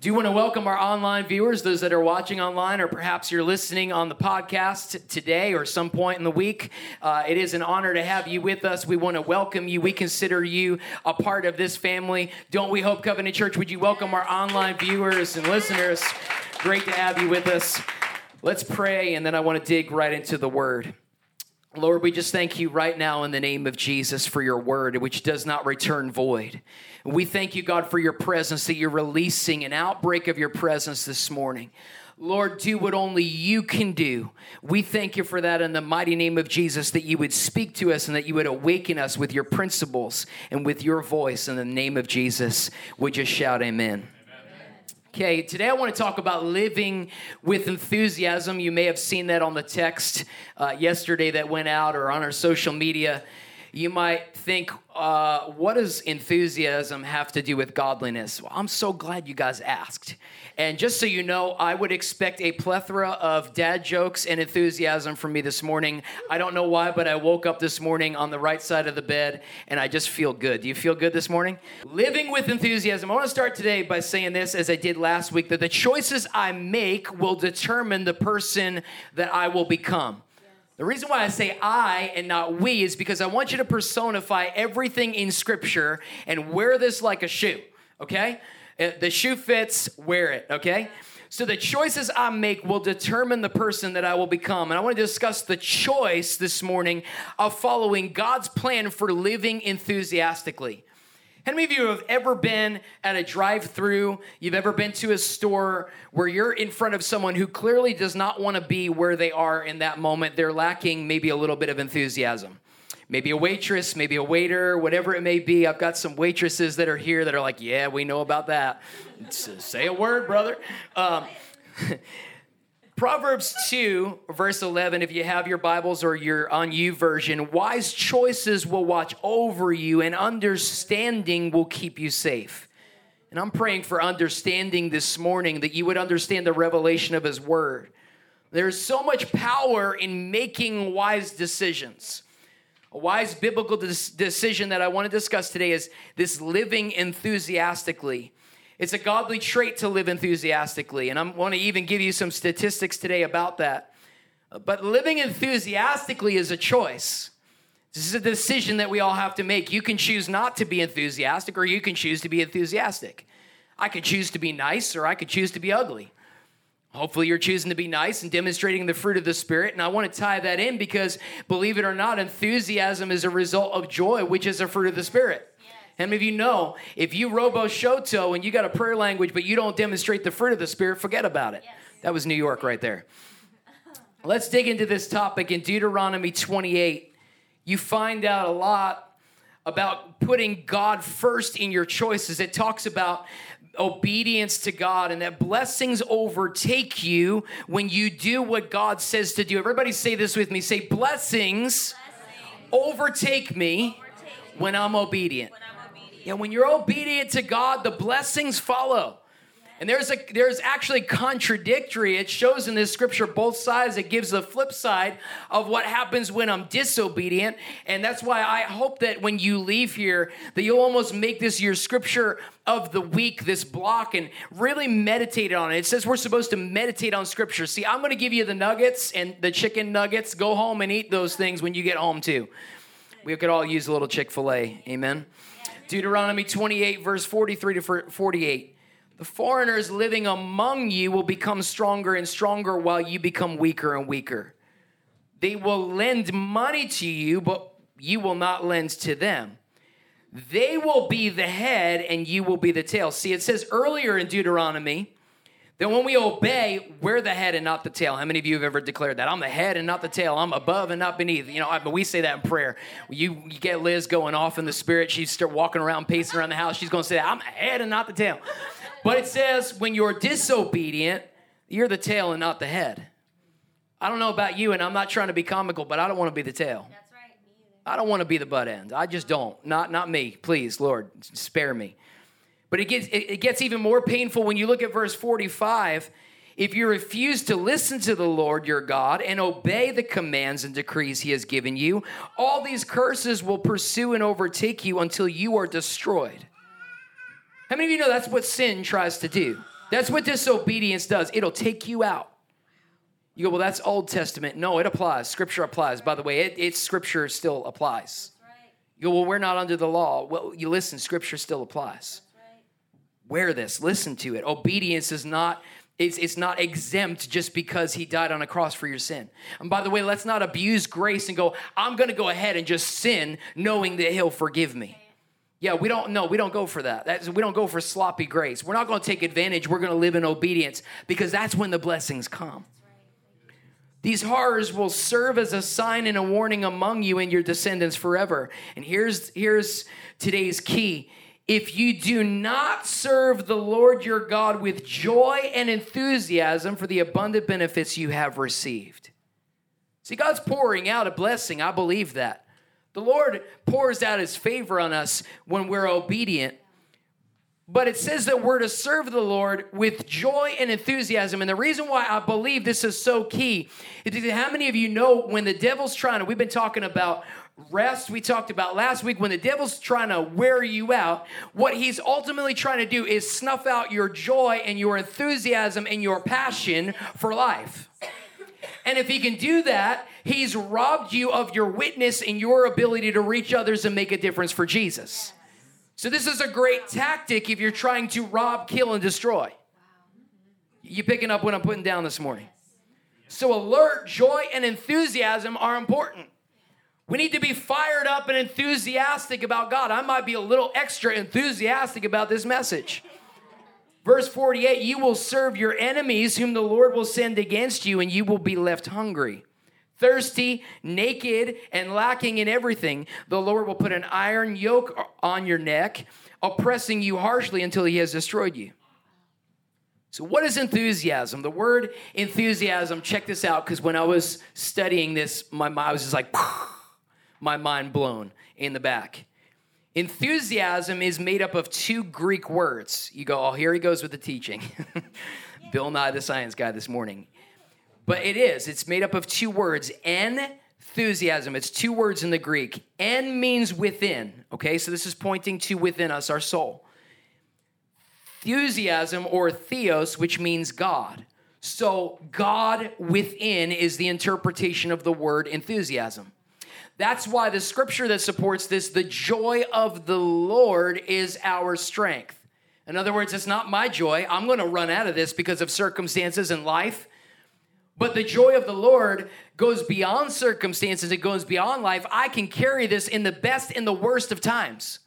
Do want to welcome our online viewers, those that are watching online, or perhaps you're listening on the podcast today or some point in the week. It is an honor to have you with us. We want to welcome you. We consider you a part of this family. Don't we, Hope Covenant Church? Would you welcome our online viewers and listeners? Great to have you with us. Let's pray, and then I want to dig right into the Word. Lord, we just thank you right now in the name of Jesus for your word, which does not return void. We thank you, God, for your presence, that you're releasing an outbreak of your presence this morning. Lord, do what only you can do. We thank you for that in the mighty name of Jesus, that you would speak to us and that you would awaken us with your principles and with your voice. In the name of Jesus, would you shout amen? Okay, today I want to talk about living with enthusiasm. You may have seen that on the text yesterday that went out or on our social media. You might think, what does enthusiasm have to do with godliness? Well, I'm so glad you guys asked. And just so you know, I would expect a plethora of dad jokes and enthusiasm from me this morning. I don't know why, but I woke up this morning on the right side of the bed, and I just feel good. Do you feel good this morning? Living with enthusiasm. I want to start today by saying this, as I did last week, that the choices I make will determine the person that I will become. The reason why I say I and not we is because I want you to personify everything in Scripture and wear this like a shoe, okay? The shoe fits, wear it, okay? So the choices I make will determine the person that I will become. And I want to discuss the choice this morning of following God's plan for living enthusiastically. How many of you have ever been at a drive-thru? You've ever been to a store where you're in front of someone who clearly does not want to be where they are in that moment. They're lacking maybe a little bit of enthusiasm. Maybe a waitress, maybe a waiter, whatever it may be. I've got some waitresses that are here that are like, yeah, we know about that. Say a word, brother. Proverbs 2, verse 11, if you have your Bibles or your on you version, wise choices will watch over you and understanding will keep you safe. And I'm praying for understanding this morning, that you would understand the revelation of His Word. There's so much power in making wise decisions. A wise biblical decision that I want to discuss today is this living enthusiastically. It's a godly trait to live enthusiastically, and I want to even give you some statistics today about that. But living enthusiastically is a choice. This is a decision that we all have to make. You can choose not to be enthusiastic, or you can choose to be enthusiastic. I could choose to be nice, or I could choose to be ugly. Hopefully you're choosing to be nice and demonstrating the fruit of the Spirit, and I want to tie that in because, believe it or not, enthusiasm is a result of joy, which is a fruit of the Spirit. How many of you know, if you robo-shoto and you got a prayer language, but you don't demonstrate the fruit of the Spirit, forget about it. Yes. That was New York right there. Let's dig into this topic in Deuteronomy 28. You find out a lot about putting God first in your choices. It talks about obedience to God and that blessings overtake you when you do what God says to do. Everybody say this with me. Say, blessings overtake me when I'm obedient. And when you're obedient to God, the blessings follow. And there's actually contradictory. It shows in this scripture both sides. It gives the flip side of what happens when I'm disobedient. And that's why I hope that when you leave here, that you'll almost make this your scripture of the week, this block, and really meditate on it. It says we're supposed to meditate on scripture. See, I'm going to give you the nuggets and the chicken nuggets. Go home and eat those things when you get home too. We could all use a little Chick-fil-A. Amen. Deuteronomy 28, verse 43 to 48. The foreigners living among you will become stronger and stronger while you become weaker and weaker. They will lend money to you, but you will not lend to them. They will be the head and you will be the tail. See, it says earlier in Deuteronomy that when we obey, we're the head and not the tail. How many of you have ever declared that? I'm the head and not the tail. I'm above and not beneath. You know, but we say that in prayer. You get Liz going off in the Spirit. She's still walking around, pacing around the house. She's going to say that. I'm the head and not the tail. But it says when you're disobedient, you're the tail and not the head. I don't know about you, and I'm not trying to be comical, but I don't want to be the tail. That's right. I don't want to be the butt end. I just don't. Not me. Please, Lord, spare me. But it gets even more painful when you look at verse 45. If you refuse to listen to the Lord your God and obey the commands and decrees he has given you, all these curses will pursue and overtake you until you are destroyed. How many of you know that's what sin tries to do? That's what disobedience does. It'll take you out. You go, well, that's Old Testament. No, it applies. Scripture applies. By the way, it's Scripture still applies. You go, well, we're not under the law. Well, you listen, Scripture still applies. Wear this. Listen to it. Obedience is not... It's not exempt just because he died on a cross for your sin. And by the way, let's not abuse grace and go, I'm going to go ahead and just sin knowing that he'll forgive me. Yeah, we don't go for that. We don't go for sloppy grace. We're not going to take advantage. We're going to live in obedience because that's when the blessings come. These horrors will serve as a sign and a warning among you and your descendants forever. And here's today's key. If you do not serve the Lord your God with joy and enthusiasm for the abundant benefits you have received. See, God's pouring out a blessing. I believe that. The Lord pours out his favor on us when we're obedient. But it says that we're to serve the Lord with joy and enthusiasm. And the reason why I believe this is so key is because how many of you know when the devil's trying to, we've been talking about rest, we talked about last week, when the devil's trying to wear you out, what he's ultimately trying to do is snuff out your joy and your enthusiasm and your passion for life. And if he can do that, he's robbed you of your witness and your ability to reach others and make a difference for Jesus. So this is a great tactic if you're trying to rob, kill, and destroy. You picking up what I'm putting down this morning? So alert, joy, and enthusiasm are important. We need to be fired up and enthusiastic about God. I might be a little extra enthusiastic about this message. Verse 48, you will serve your enemies whom the Lord will send against you, and you will be left hungry, thirsty, naked, and lacking in everything. The Lord will put an iron yoke on your neck, oppressing you harshly until he has destroyed you. So what is enthusiasm? The word enthusiasm, check this out, because when I was studying this, I was just like... my mind blown in the back. Enthusiasm is made up of two Greek words. You go, oh, here he goes with the teaching. Bill Nye, the science guy, this morning. But it is. It's made up of two words. Enthusiasm. It's two words in the Greek. En means within. Okay, so this is pointing to within us, our soul. Enthusiasm, or theos, which means God. So God within is the interpretation of the word enthusiasm. That's why the scripture that supports this, the joy of the Lord is our strength. In other words, it's not my joy. I'm going to run out of this because of circumstances in life. But the joy of the Lord goes beyond circumstances. It goes beyond life. I can carry this in the best and the worst of times.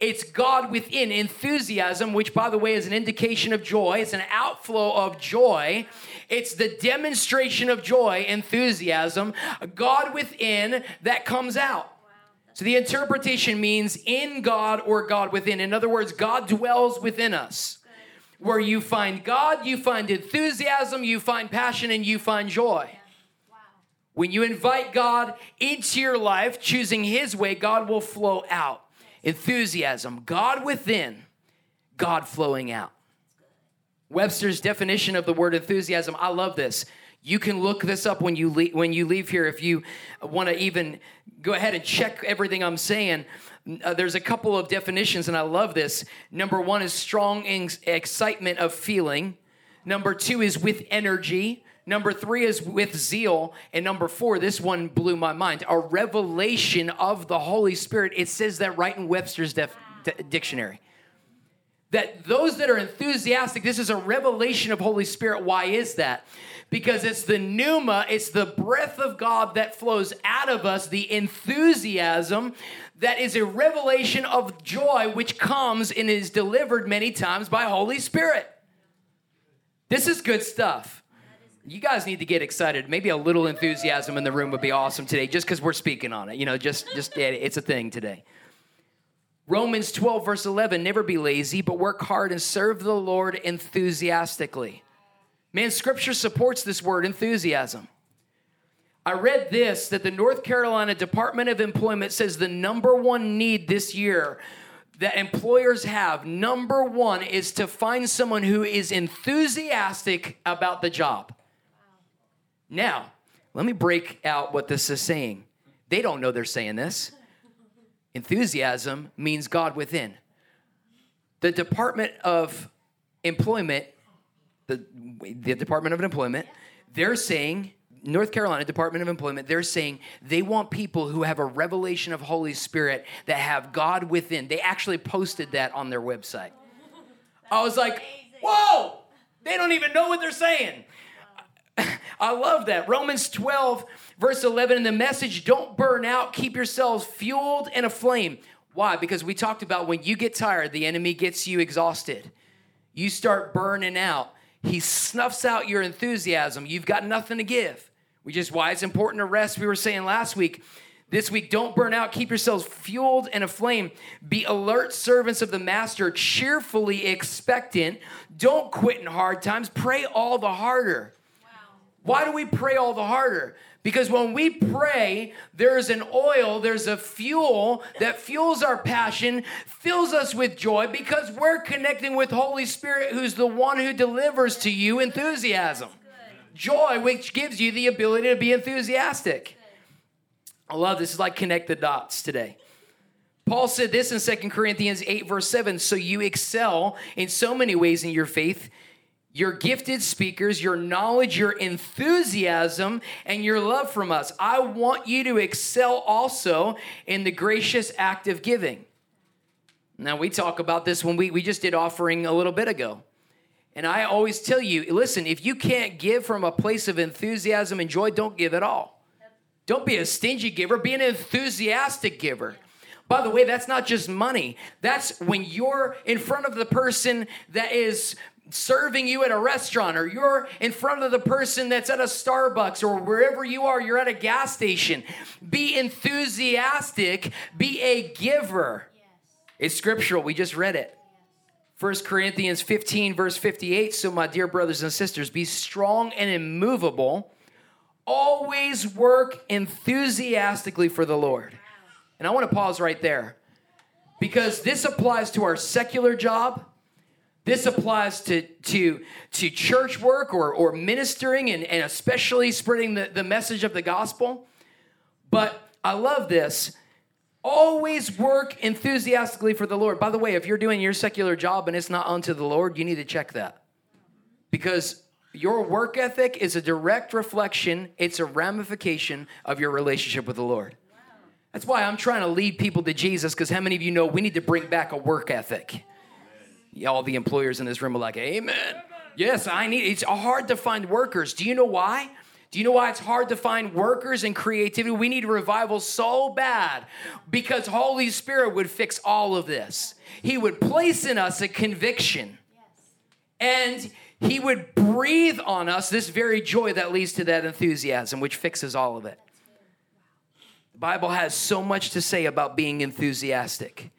It's God within enthusiasm, which, by the way, is an indication of joy. It's an outflow of joy. It's the demonstration of joy, enthusiasm, God within that comes out. So the interpretation means in God or God within. In other words, God dwells within us. Where you find God, you find enthusiasm, you find passion, and you find joy. When you invite God into your life, choosing his way, God will flow out. Enthusiasm, God within, God flowing out. Webster's definition of the word enthusiasm, I love this. You can look this up when you leave here if you want to even go ahead and check everything I'm saying. There's a couple of definitions, and I love this. Number one is strong excitement of feeling. Number two is with energy. Number three is with zeal. And number four, this one blew my mind, a revelation of the Holy Spirit. It says that right in Webster's dictionary. That those that are enthusiastic, this is a revelation of Holy Spirit. Why is that? Because it's the pneuma, it's the breath of God that flows out of us, the enthusiasm that is a revelation of joy which comes and is delivered many times by Holy Spirit. This is good stuff. You guys need to get excited. Maybe a little enthusiasm in the room would be awesome today just because we're speaking on it. You know, just it's a thing today. Romans 12, verse 11, never be lazy, but work hard and serve the Lord enthusiastically. Man, Scripture supports this word, enthusiasm. I read this, that the North Carolina Department of Employment says the number one need this year that employers have, number one, is to find someone who is enthusiastic about the job. Now, let me break out what this is saying. They don't know they're saying this. Enthusiasm means God within. The Department of Employment, the Department of Employment, they're saying, North Carolina Department of Employment, they're saying they want people who have a revelation of Holy Spirit that have God within. They actually posted that on their website. I was like, whoa, they don't even know what they're saying. I love that. Romans 12, verse 11, in the Message, don't burn out. Keep yourselves fueled and aflame. Why? Because we talked about when you get tired, the enemy gets you exhausted. You start burning out. He snuffs out your enthusiasm. You've got nothing to give, which is why it's important to rest. We were saying last week, this week, don't burn out. Keep yourselves fueled and aflame. Be alert servants of the master, cheerfully expectant. Don't quit in hard times. Pray all the harder. Why do we pray all the harder? Because when we pray, there's an oil, there's a fuel that fuels our passion, fills us with joy, because we're connecting with Holy Spirit, who's the one who delivers to you enthusiasm. Joy, which gives you the ability to be enthusiastic. I love this. It's like connect the dots today. Paul said this in 2 Corinthians 8, verse 7, so you excel in so many ways in your faith, your gifted speakers, your knowledge, your enthusiasm, and your love from us. I want you to excel also in the gracious act of giving. Now, we talk about this when we just did offering a little bit ago. And I always tell you, listen, if you can't give from a place of enthusiasm and joy, don't give at all. Don't be a stingy giver. Be an enthusiastic giver. By the way, that's not just money. That's when you're in front of the person that is serving you at a restaurant, or you're in front of the person that's at a Starbucks, or wherever you are, you're at a gas station. Be enthusiastic. Be a giver. Yes. It's scriptural. We just read it. 1 Corinthians 15, verse 58, so my dear brothers and sisters, be strong and immovable. Always work enthusiastically for the Lord. And I want to pause right there, because this applies to our secular job. This applies to church work or ministering and especially spreading the message of the gospel. But I love this. Always work enthusiastically for the Lord. By the way, if you're doing your secular job and it's not unto the Lord, you need to check that. Because your work ethic is a direct reflection. It's a ramification of your relationship with the Lord. Wow. That's why I'm trying to lead people to Jesus, because how many of you know we need to bring back a work ethic? All the employers in this room are like, amen. Yes, I need. It's hard to find workers. Do you know why? Do you know why it's hard to find workers and creativity? We need revival so bad, because Holy Spirit would fix all of this. He would place in us a conviction. And he would breathe on us this very joy that leads to that enthusiasm, which fixes all of it. The Bible has so much to say about being enthusiastic.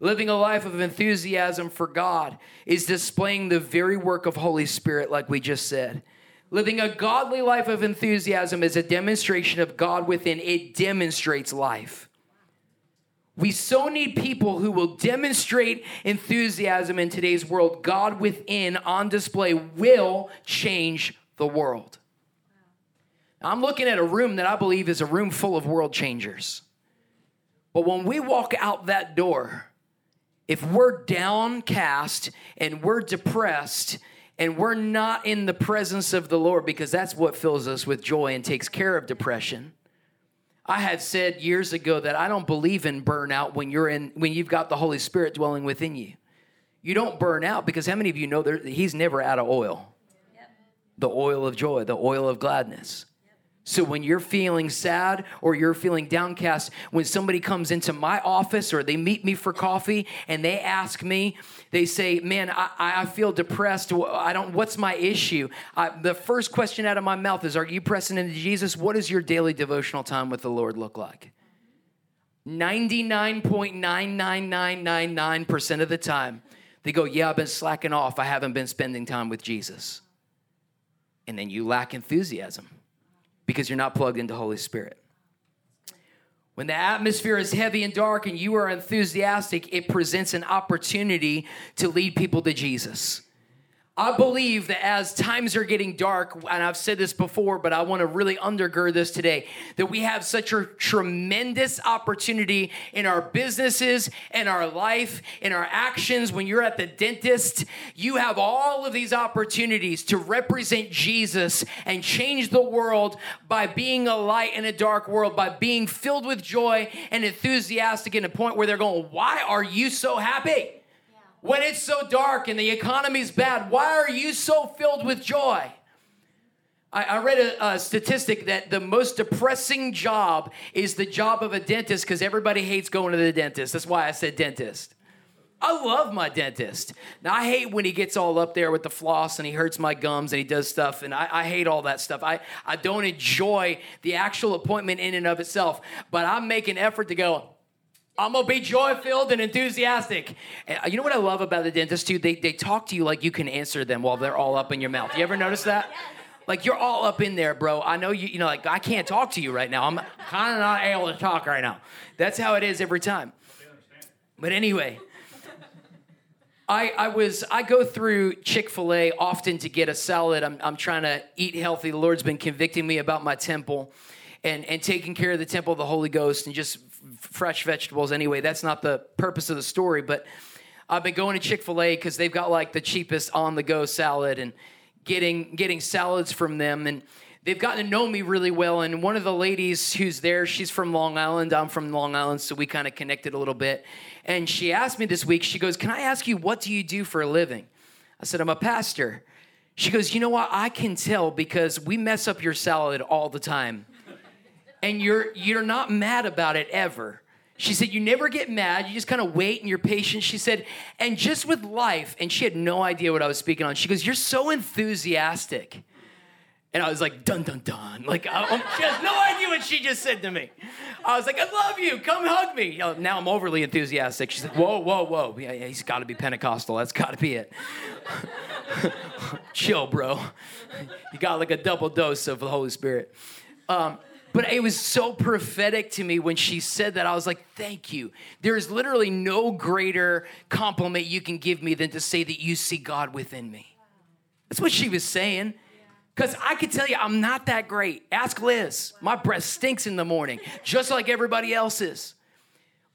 Living a life of enthusiasm for God is displaying the very work of Holy Spirit, like we just said. Living a godly life of enthusiasm is a demonstration of God within. It demonstrates life. We so need people who will demonstrate enthusiasm in today's world. God within on display will change the world. I'm looking at a room that I believe is a room full of world changers. But when we walk out that door, if we're downcast and we're depressed and we're not in the presence of the Lord, because that's what fills us with joy and takes care of depression. I had said years ago that I don't believe in burnout when you've got the Holy Spirit dwelling within you. You don't burn out, because how many of you know he's never out of oil? Yep. The oil of joy, the oil of gladness. So when you're feeling sad or you're feeling downcast, when somebody comes into my office or they meet me for coffee and they ask me, they say, man, I feel depressed. What's my issue? The first question out of my mouth is, are you pressing into Jesus? What does your daily devotional time with the Lord look like? 99.99999% of the time, they go, yeah, I've been slacking off. I haven't been spending time with Jesus. And then you lack enthusiasm because you're not plugged into Holy Spirit. When the atmosphere is heavy and dark and you are enthusiastic, it presents an opportunity to lead people to Jesus. I believe that as times are getting dark, and I've said this before, but I want to really undergird this today, that we have such a tremendous opportunity in our businesses, in our life, in our actions. When you're at the dentist, you have all of these opportunities to represent Jesus and change the world by being a light in a dark world, by being filled with joy and enthusiastic in a point where they're going, why are you so happy? When it's so dark and the economy's bad, why are you so filled with joy? I read a statistic that the most depressing job is the job of a dentist because everybody hates going to the dentist. That's why I said dentist. I love my dentist. Now, I hate when he gets all up there with the floss and he hurts my gums and he does stuff, and I hate all that stuff. I don't enjoy the actual appointment in and of itself, but I make an effort to go, I'm going to be joy-filled and enthusiastic. And you know what I love about the dentist, too? They talk to you like you can answer them while they're all up in your mouth. You ever notice that? Like, you're all up in there, bro. I know you know, like, I can't talk to you right now. I'm kind of not able to talk right now. That's how it is every time. But anyway, I go through Chick-fil-A often to get a salad. I'm trying to eat healthy. The Lord's been convicting me about my temple and taking care of the temple of the Holy Ghost and just fresh vegetables. Anyway, that's not the purpose of the story, but I've been going to Chick-fil-A because they've got like the cheapest on-the-go salad and getting salads from them. And they've gotten to know me really well. And one of the ladies who's there, she's from Long Island. I'm from Long Island, so we kind of connected a little bit. And she asked me this week, she goes, can I ask you, what do you do for a living? I said, I'm a pastor. She goes, you know what? I can tell because we mess up your salad all the time. And you're not mad about it ever. She said, you never get mad. You just kind of wait and you're patient. She said, and just with life, and she had no idea what I was speaking on. She goes, you're so enthusiastic. And I was like, dun, dun, dun. Like, she has no idea what she just said to me. I was like, I love you. Come hug me. Now I'm overly enthusiastic. She's like, whoa, whoa, whoa. Yeah, he's got to be Pentecostal. That's got to be it. Chill, bro. You got like a double dose of the Holy Spirit. But it was so prophetic to me when she said that. I was like, thank you. There is literally no greater compliment you can give me than to say that you see God within me. That's what she was saying. Because I could tell you I'm not that great. Ask Liz. My breath stinks in the morning, just like everybody else's.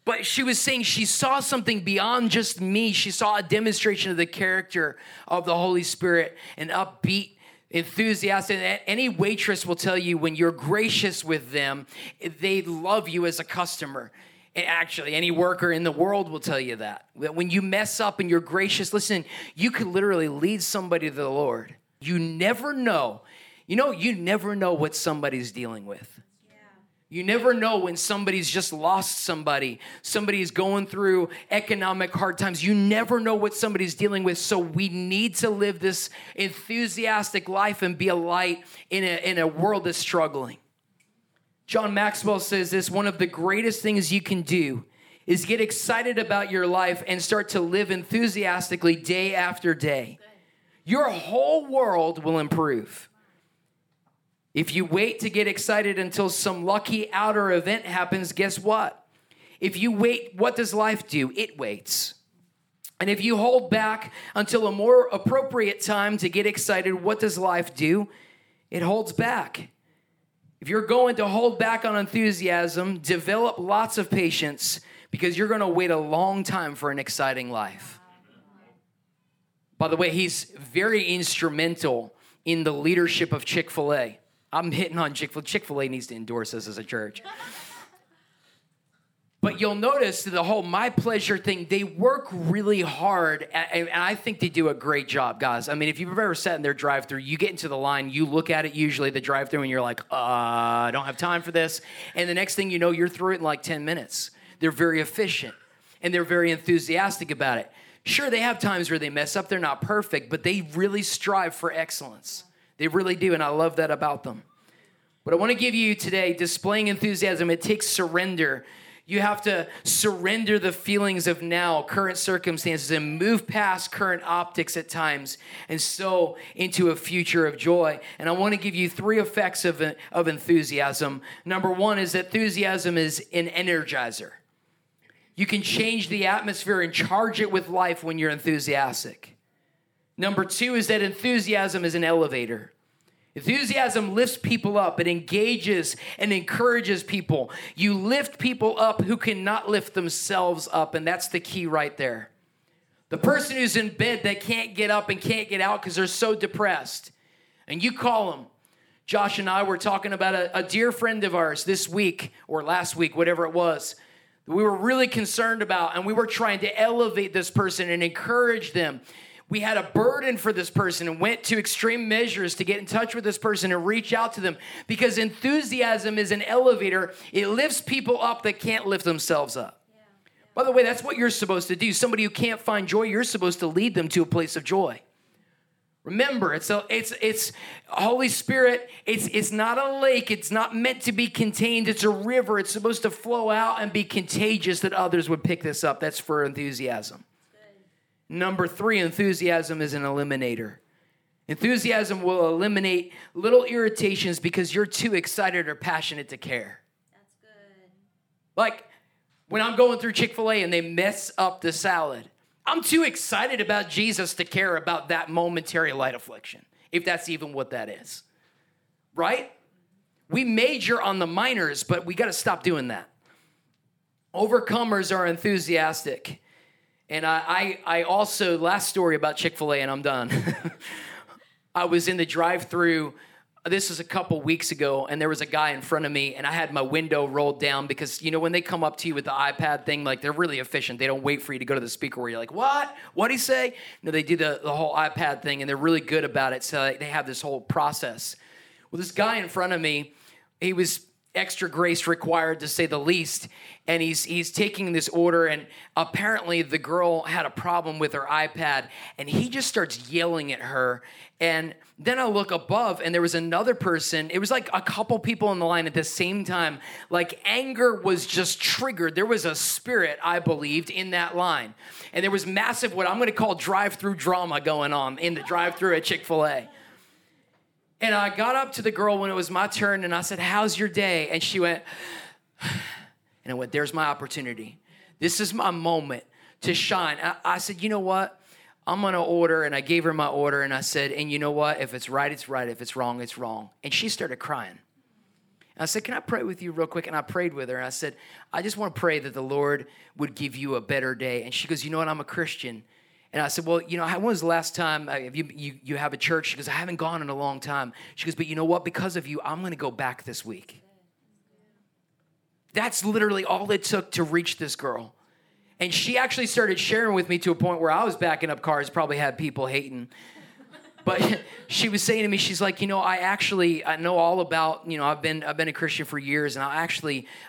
But she was saying she saw something beyond just me. She saw a demonstration of the character of the Holy Spirit, an upbeat, enthusiastic. Any waitress will tell you when you're gracious with them, they love you as a customer. And actually, any worker in the world will tell you that. When you mess up and you're gracious, listen, you could literally lead somebody to the Lord. You never know. You never know what somebody's dealing with. You never know when somebody's just lost somebody. Somebody's going through economic hard times. You never know what somebody's dealing with. So we need to live this enthusiastic life and be a light in a world that's struggling. John Maxwell says this, one of the greatest things you can do is get excited about your life and start to live enthusiastically day after day. Your whole world will improve. If you wait to get excited until some lucky outer event happens, guess what? If you wait, what does life do? It waits. And if you hold back until a more appropriate time to get excited, what does life do? It holds back. If you're going to hold back on enthusiasm, develop lots of patience because you're going to wait a long time for an exciting life. By the way, he's very instrumental in the leadership of Chick-fil-A. I'm hitting on Chick-fil-A. Chick-fil-A needs to endorse us as a church. But you'll notice the whole my pleasure thing, they work really hard, and I think they do a great job, guys. I mean, if you've ever sat in their drive-thru, you get into the line, you look at it usually, the drive-thru, and you're like, I don't have time for this. And the next thing you know, you're through it in like 10 minutes. They're very efficient, and they're very enthusiastic about it. Sure, they have times where they mess up. They're not perfect, but they really strive for excellence. They really do, and I love that about them. But I want to give you today, displaying enthusiasm, it takes surrender. You have to surrender the feelings of now, current circumstances, and move past current optics at times, and so into a future of joy. And I want to give you three effects of enthusiasm. Number one is that enthusiasm is an energizer. You can change the atmosphere and charge it with life when you're enthusiastic. Number two is that enthusiasm is an elevator. Enthusiasm lifts people up. It engages and encourages people. You lift people up who cannot lift themselves up, and that's the key right there. The person who's in bed that can't get up and can't get out because they're so depressed, and you call them. Josh and I were talking about a dear friend of ours this week or last week, whatever it was, that we were really concerned about, and we were trying to elevate this person and encourage them. We had a burden for this person and went to extreme measures to get in touch with this person and reach out to them, because enthusiasm is an elevator. It lifts people up that can't lift themselves up. Yeah. By the way, that's what you're supposed to do. Somebody who can't find joy, you're supposed to lead them to a place of joy. Remember, it's Holy Spirit. It's not a lake. It's not meant to be contained. It's a river. It's supposed to flow out and be contagious that others would pick this up. That's for enthusiasm. Number three, enthusiasm is an eliminator. Enthusiasm will eliminate little irritations because you're too excited or passionate to care. That's good. Like when I'm going through Chick-fil-A and they mess up the salad, I'm too excited about Jesus to care about that momentary light affliction, if that's even what that is. Right? We major on the minors, but we got to stop doing that. Overcomers are enthusiastic. And I also, last story about Chick-fil-A, and I'm done. I was in the drive-thru. This was a couple weeks ago, and there was a guy in front of me, and I had my window rolled down because, you know, when they come up to you with the iPad thing, like, they're really efficient. They don't wait for you to go to the speaker where you're like, what? What'd he say? No, they do the whole iPad thing, and they're really good about it, so they have this whole process. Well, this guy in front of me, he was extra grace required, to say the least, and he's taking this order, and apparently the girl had a problem with her iPad, and he just starts yelling at her. And then I look above, and there was another person. It was like a couple people in the line at the same time. Like, anger was just triggered. There was a spirit, I believed, in that line, and there was massive, what I'm going to call, drive-through drama going on in the drive-through at Chick-fil-A. And I got up to the girl when it was my turn, and I said, how's your day? And she went, and I went, there's my opportunity. This is my moment to shine. I said, you know what? I'm going to order. And I gave her my order, and I said, and you know what? If it's right, it's right. If it's wrong, it's wrong. And she started crying. And I said, can I pray with you real quick? And I prayed with her, and I said, I just want to pray that the Lord would give you a better day. And she goes, you know what? I'm a Christian. And I said, well, you know, when was the last time you have a church? She goes, I haven't gone in a long time. She goes, but you know what? Because of you, I'm going to go back this week. That's literally all it took to reach this girl. And she actually started sharing with me to a point where I was backing up cars, probably had people hating. But she was saying to me, she's like, you know, I know all about, you know, I've been a Christian for years, and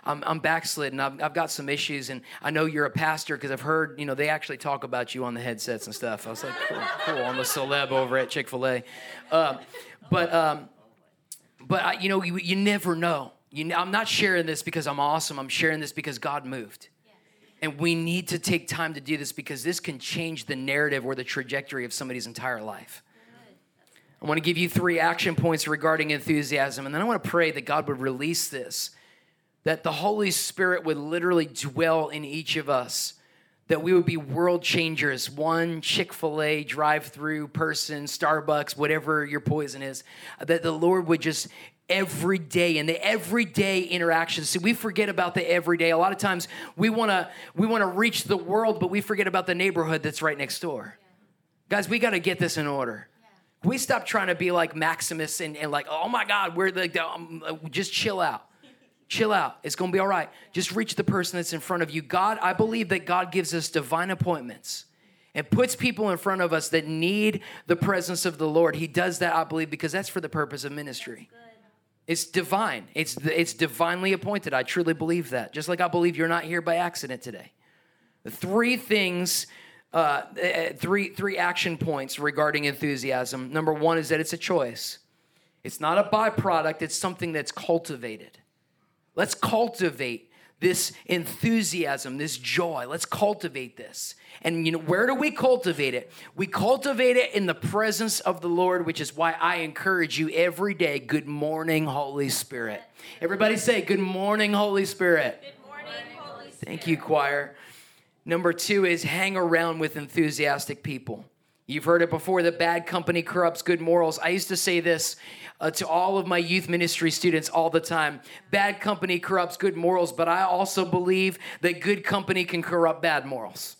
I'm backslidden. I've got some issues, and I know you're a pastor because I've heard, you know, they actually talk about you on the headsets and stuff. I was like, cool. I'm a celeb over at Chick-fil-A. But you know, you never know. I'm not sharing this because I'm awesome. I'm sharing this because God moved. And we need to take time to do this because this can change the narrative or the trajectory of somebody's entire life. I want to give you three action points regarding enthusiasm, and then I want to pray that God would release this, that the Holy Spirit would literally dwell in each of us, that we would be world changers, one Chick-fil-A drive-through person, Starbucks, whatever your poison is, that the Lord would just every day, and the everyday interactions. See, we forget about the everyday. A lot of times we want to reach the world, but we forget about the neighborhood that's right next door. Yeah. Guys, we got to get this in order. We stop trying to be like Maximus and like, oh my God, we're like, just chill out. Chill out. It's going to be all right. Just reach the person that's in front of you. God, I believe that God gives us divine appointments and puts people in front of us that need the presence of the Lord. He does that, I believe, because that's for the purpose of ministry. It's divine. It's divinely appointed. I truly believe that. Just like I believe you're not here by accident today. The three things... three action points regarding enthusiasm. Number one is that it's a choice. It's not a byproduct. It's something that's cultivated. Let's cultivate this enthusiasm, this joy. Let's cultivate this. And you know, where do we cultivate it? We cultivate it in the presence of the Lord, which is why I encourage you every day, good morning, Holy Spirit. Everybody say, good morning, Holy Spirit. Good morning, Holy Spirit. Thank you, choir. Number 2 is hang around with enthusiastic people. You've heard it before, that bad company corrupts good morals. I used to say this to all of my youth ministry students all the time. Bad company corrupts good morals, but I also believe that good company can corrupt bad morals.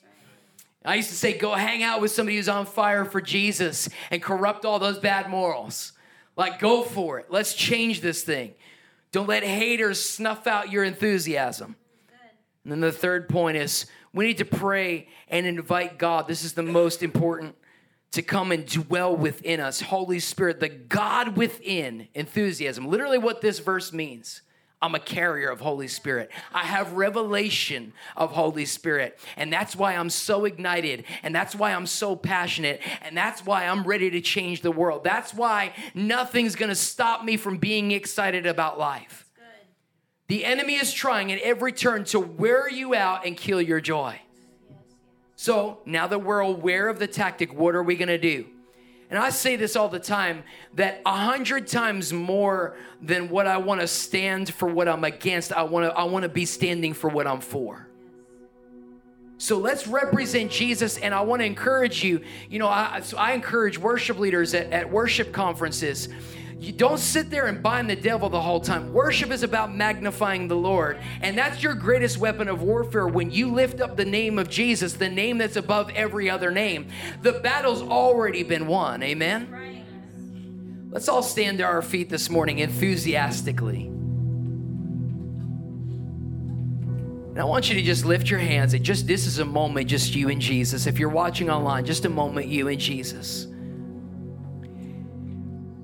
I used to say, go hang out with somebody who's on fire for Jesus and corrupt all those bad morals. Like, go for it. Let's change this thing. Don't let haters snuff out your enthusiasm. And then the third point is we need to pray and invite God. This is the most important, to come and dwell within us. Holy Spirit, the God within enthusiasm. Literally what this verse means. I'm a carrier of Holy Spirit. I have revelation of Holy Spirit. And that's why I'm so ignited. And that's why I'm so passionate. And that's why I'm ready to change the world. That's why nothing's going to stop me from being excited about life. The enemy is trying at every turn to wear you out and kill your joy. So now that we're aware of the tactic, what are we going to do? And I say this all the time, that 100 times more than what I want to stand for what I'm against, I want to be standing for what I'm for. So let's represent Jesus, and I want to encourage you. You know, I encourage worship leaders at worship conferences. You don't sit there and bind the devil the whole time. Worship is about magnifying the Lord. And that's your greatest weapon of warfare. When you lift up the name of Jesus, the name that's above every other name, the battle's already been won. Amen? Right. Let's all stand to our feet this morning enthusiastically. And I want you to just lift your hands. This is a moment, just you and Jesus. If you're watching online, just a moment, you and Jesus.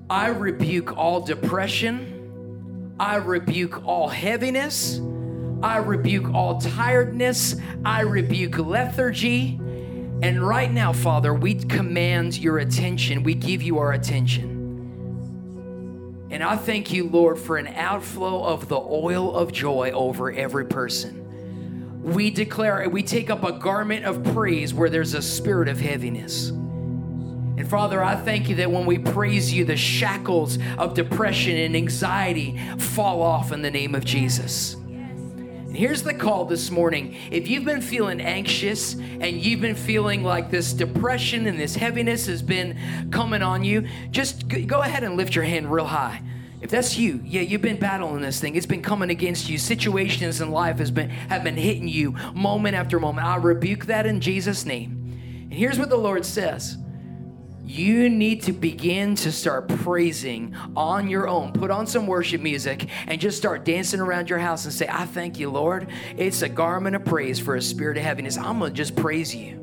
I rebuke all depression. I rebuke all heaviness. I rebuke all tiredness. I rebuke lethargy. And right now, Father, we command your attention. We give you our attention. And I thank you, Lord, for an outflow of the oil of joy over every person. We declare, we take up a garment of praise where there's a spirit of heaviness. And Father, I thank you that when we praise you, the shackles of depression and anxiety fall off in the name of Jesus. And here's the call this morning. If you've been feeling anxious and you've been feeling like this depression and this heaviness has been coming on you, just go ahead and lift your hand real high. If that's you, yeah, you've been battling this thing. It's been coming against you. Situations in life have been hitting you moment after moment. I rebuke that in Jesus' name. And here's what the Lord says. You need to begin to start praising on your own. Put on some worship music and just start dancing around your house and say, I thank you, Lord. It's a garment of praise for a spirit of heaviness. I'm going to just praise you.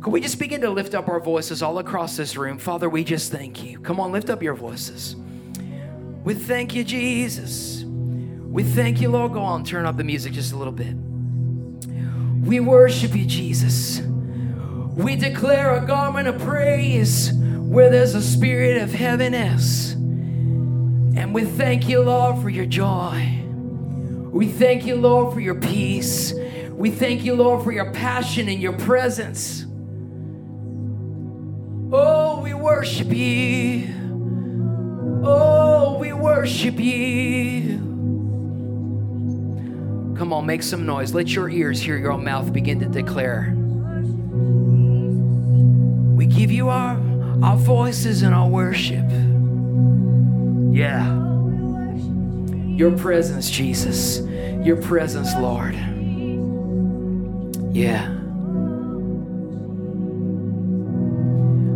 Could we just begin to lift up our voices all across this room? Father, we just thank you. Come on, lift up your voices. We thank you, Jesus. We thank you, Lord. Go on, turn up the music just a little bit. We worship you, Jesus. We declare a garment of praise where there's a spirit of heaviness. And we thank you, Lord, for your joy. We thank you, Lord, for your peace. We thank you, Lord, for your passion and your presence. Oh, we worship you. Oh, we worship you. Come on, make some noise. Let your ears hear your own mouth begin to declare. We give you our voices and our worship. Yeah. Your presence, Jesus. Your presence, Lord. Yeah.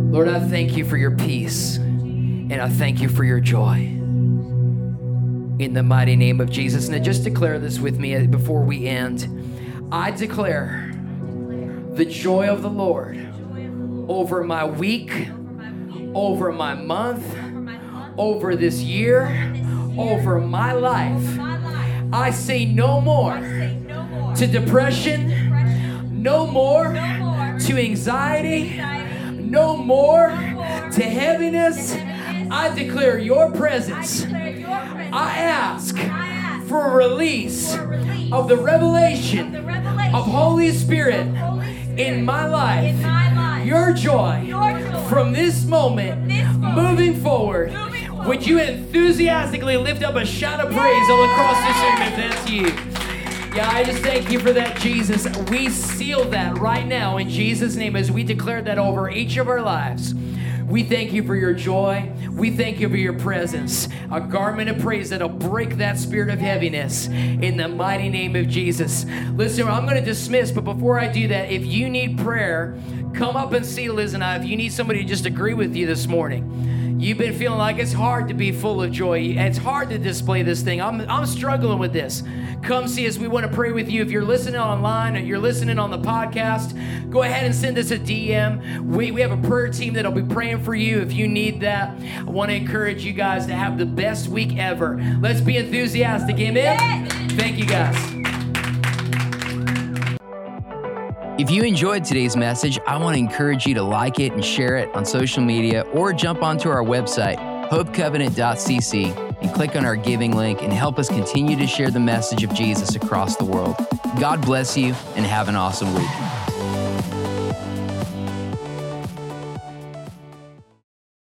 Lord, I thank you for your peace. And I thank you for your joy. In the mighty name of Jesus. Now just declare this with me before we end. I declare the joy of the Lord over my week, over my month, over this year, over my life. I say no more to depression, no more to anxiety, no more to heaviness. I declare your presence. I ask for a release of the revelation of Holy Spirit in my life. Your joy from this moment moving forward. Would you enthusiastically lift up a shout of praise all across this room if that's you? Yeah, I just thank you for that, Jesus. We seal that right now in Jesus' name as we declare that over each of our lives. We thank you for your joy. We thank you for your presence. A garment of praise that'll break that spirit of heaviness in the mighty name of Jesus. Listen, I'm going to dismiss, but before I do that, if you need prayer, come up and see Liz and I. If you need somebody to just agree with you this morning, you've been feeling like it's hard to be full of joy. It's hard to display this thing. I'm struggling with this. Come see us. We want to pray with you. If you're listening online or you're listening on the podcast, go ahead and send us a DM. We have a prayer team that'll be praying for you if you need that. I want to encourage you guys to have the best week ever. Let's be enthusiastic. Amen? Thank you, guys. If you enjoyed today's message, I want to encourage you to like it and share it on social media or jump onto our website, hopecovenant.cc. and click on our giving link and help us continue to share the message of Jesus across the world. God bless you and have an awesome week.